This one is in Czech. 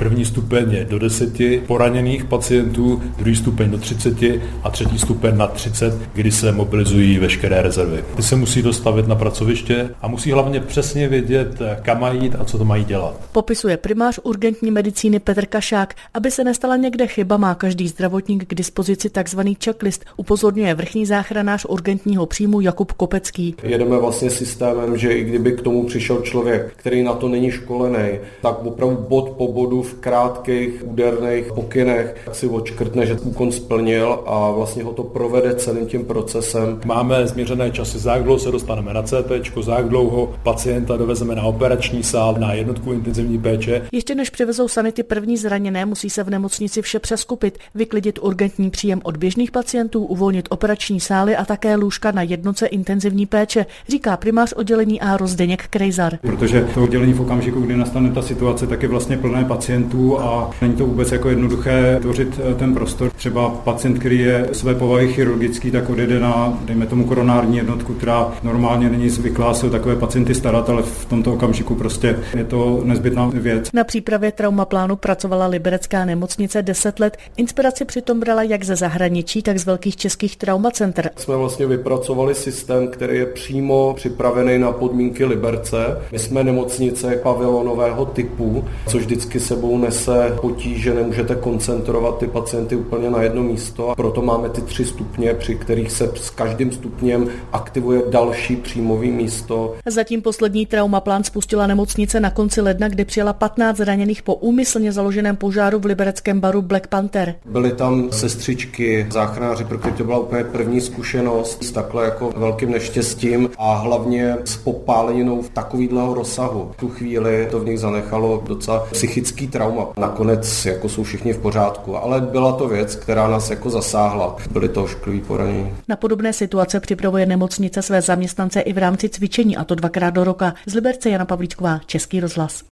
První stupeň je do 10 poraněných pacientů, druhý stupeň do 30 a třetí stupeň na 30, kdy se mobilizují veškeré rezervy. Ty se musí dostavit na pracoviště a musí hlavně přesně vědět, kam mají jít a co to mají dělat. Popisuje primář urgentní medicíny Petr Kašák. Aby se nestala někde chyba, má každý zdravotník k dispozici takzvaný checklist, upozorňuje vrchní záchranář urgentního příjmu Jakub Kopecký. Jedeme vlastně systémem, že i kdyby k tomu přišel člověk, který na to není školený, tak opravdu bod po bodu v krátkých úderných pokynech si odškrtne, že úkon splnil a vlastně ho to provede celým tím procesem. Máme změřené časy, za jak dlouho se dostaneme na CT, za jak dlouho pacienta dovezeme na operační sál, na jednotku intenzivní péče. Ještě než přivezou sanity první zraněné, musí se v nemocnici vše přeskupit, vyklidit urgentní příjem od běžných pacientů, uvolnit operační sály a také lůžka na jednotce intenzivní péče, říká primář oddělení A Zdeněk Krejzar. Protože to oddělení v okamžiku, kdy nastane ta situace, tak je vlastně plné pacientů a není to vůbec jako jednoduché tvořit ten prostor. Třeba pacient, který je své povahy chirurgický, tak odjede na, dejme tomu, koronární jednotku, která normálně není zvyklá se o takové pacienty starat, ale v tomto okamžiku prostě je to nezbytná věc. Na přípravě traumaplánu pracovala liberecká nemocnice 10 let. Inspiraci přitom brala jak ze zahraničí, tak z velkých českých traumacenter. Jsme vlastně vypracovali systém, který je přímo připravený na podmínky Liberce. My jsme nemocnice pavilonového typu, což vždycky sebou nese potíže, nemůžete koncentrovat ty pacienty úplně na jedno místo a proto máme ty 3 stupně, při kterých se s každým stupněm aktivuje další příjmový místo. Zatím poslední traumaplán spustila nemocnice na konci ledna, kde přijela 15 zraněných po úmyslně založeném požáru v libereckém baru Black Panther. Byly tam sestřičky, záchranáři, protože to byla úplně první zkušenost s takhle jako velkým neštěstím a hlavně s popáleninou v takovýhle rozsahu. V tu chvíli to v nich zanechalo docela psychický trauma. Nakonec jako jsou všichni v pořádku, ale byla to věc, která nás jako zasáhla. Byly to ošklivý poranění. Na podobné situace připravuje nemocnice své zaměstnance i v rámci cvičení, a to 2x do roka. Z Liberce Jana Pavlíčková, Český rozhlas.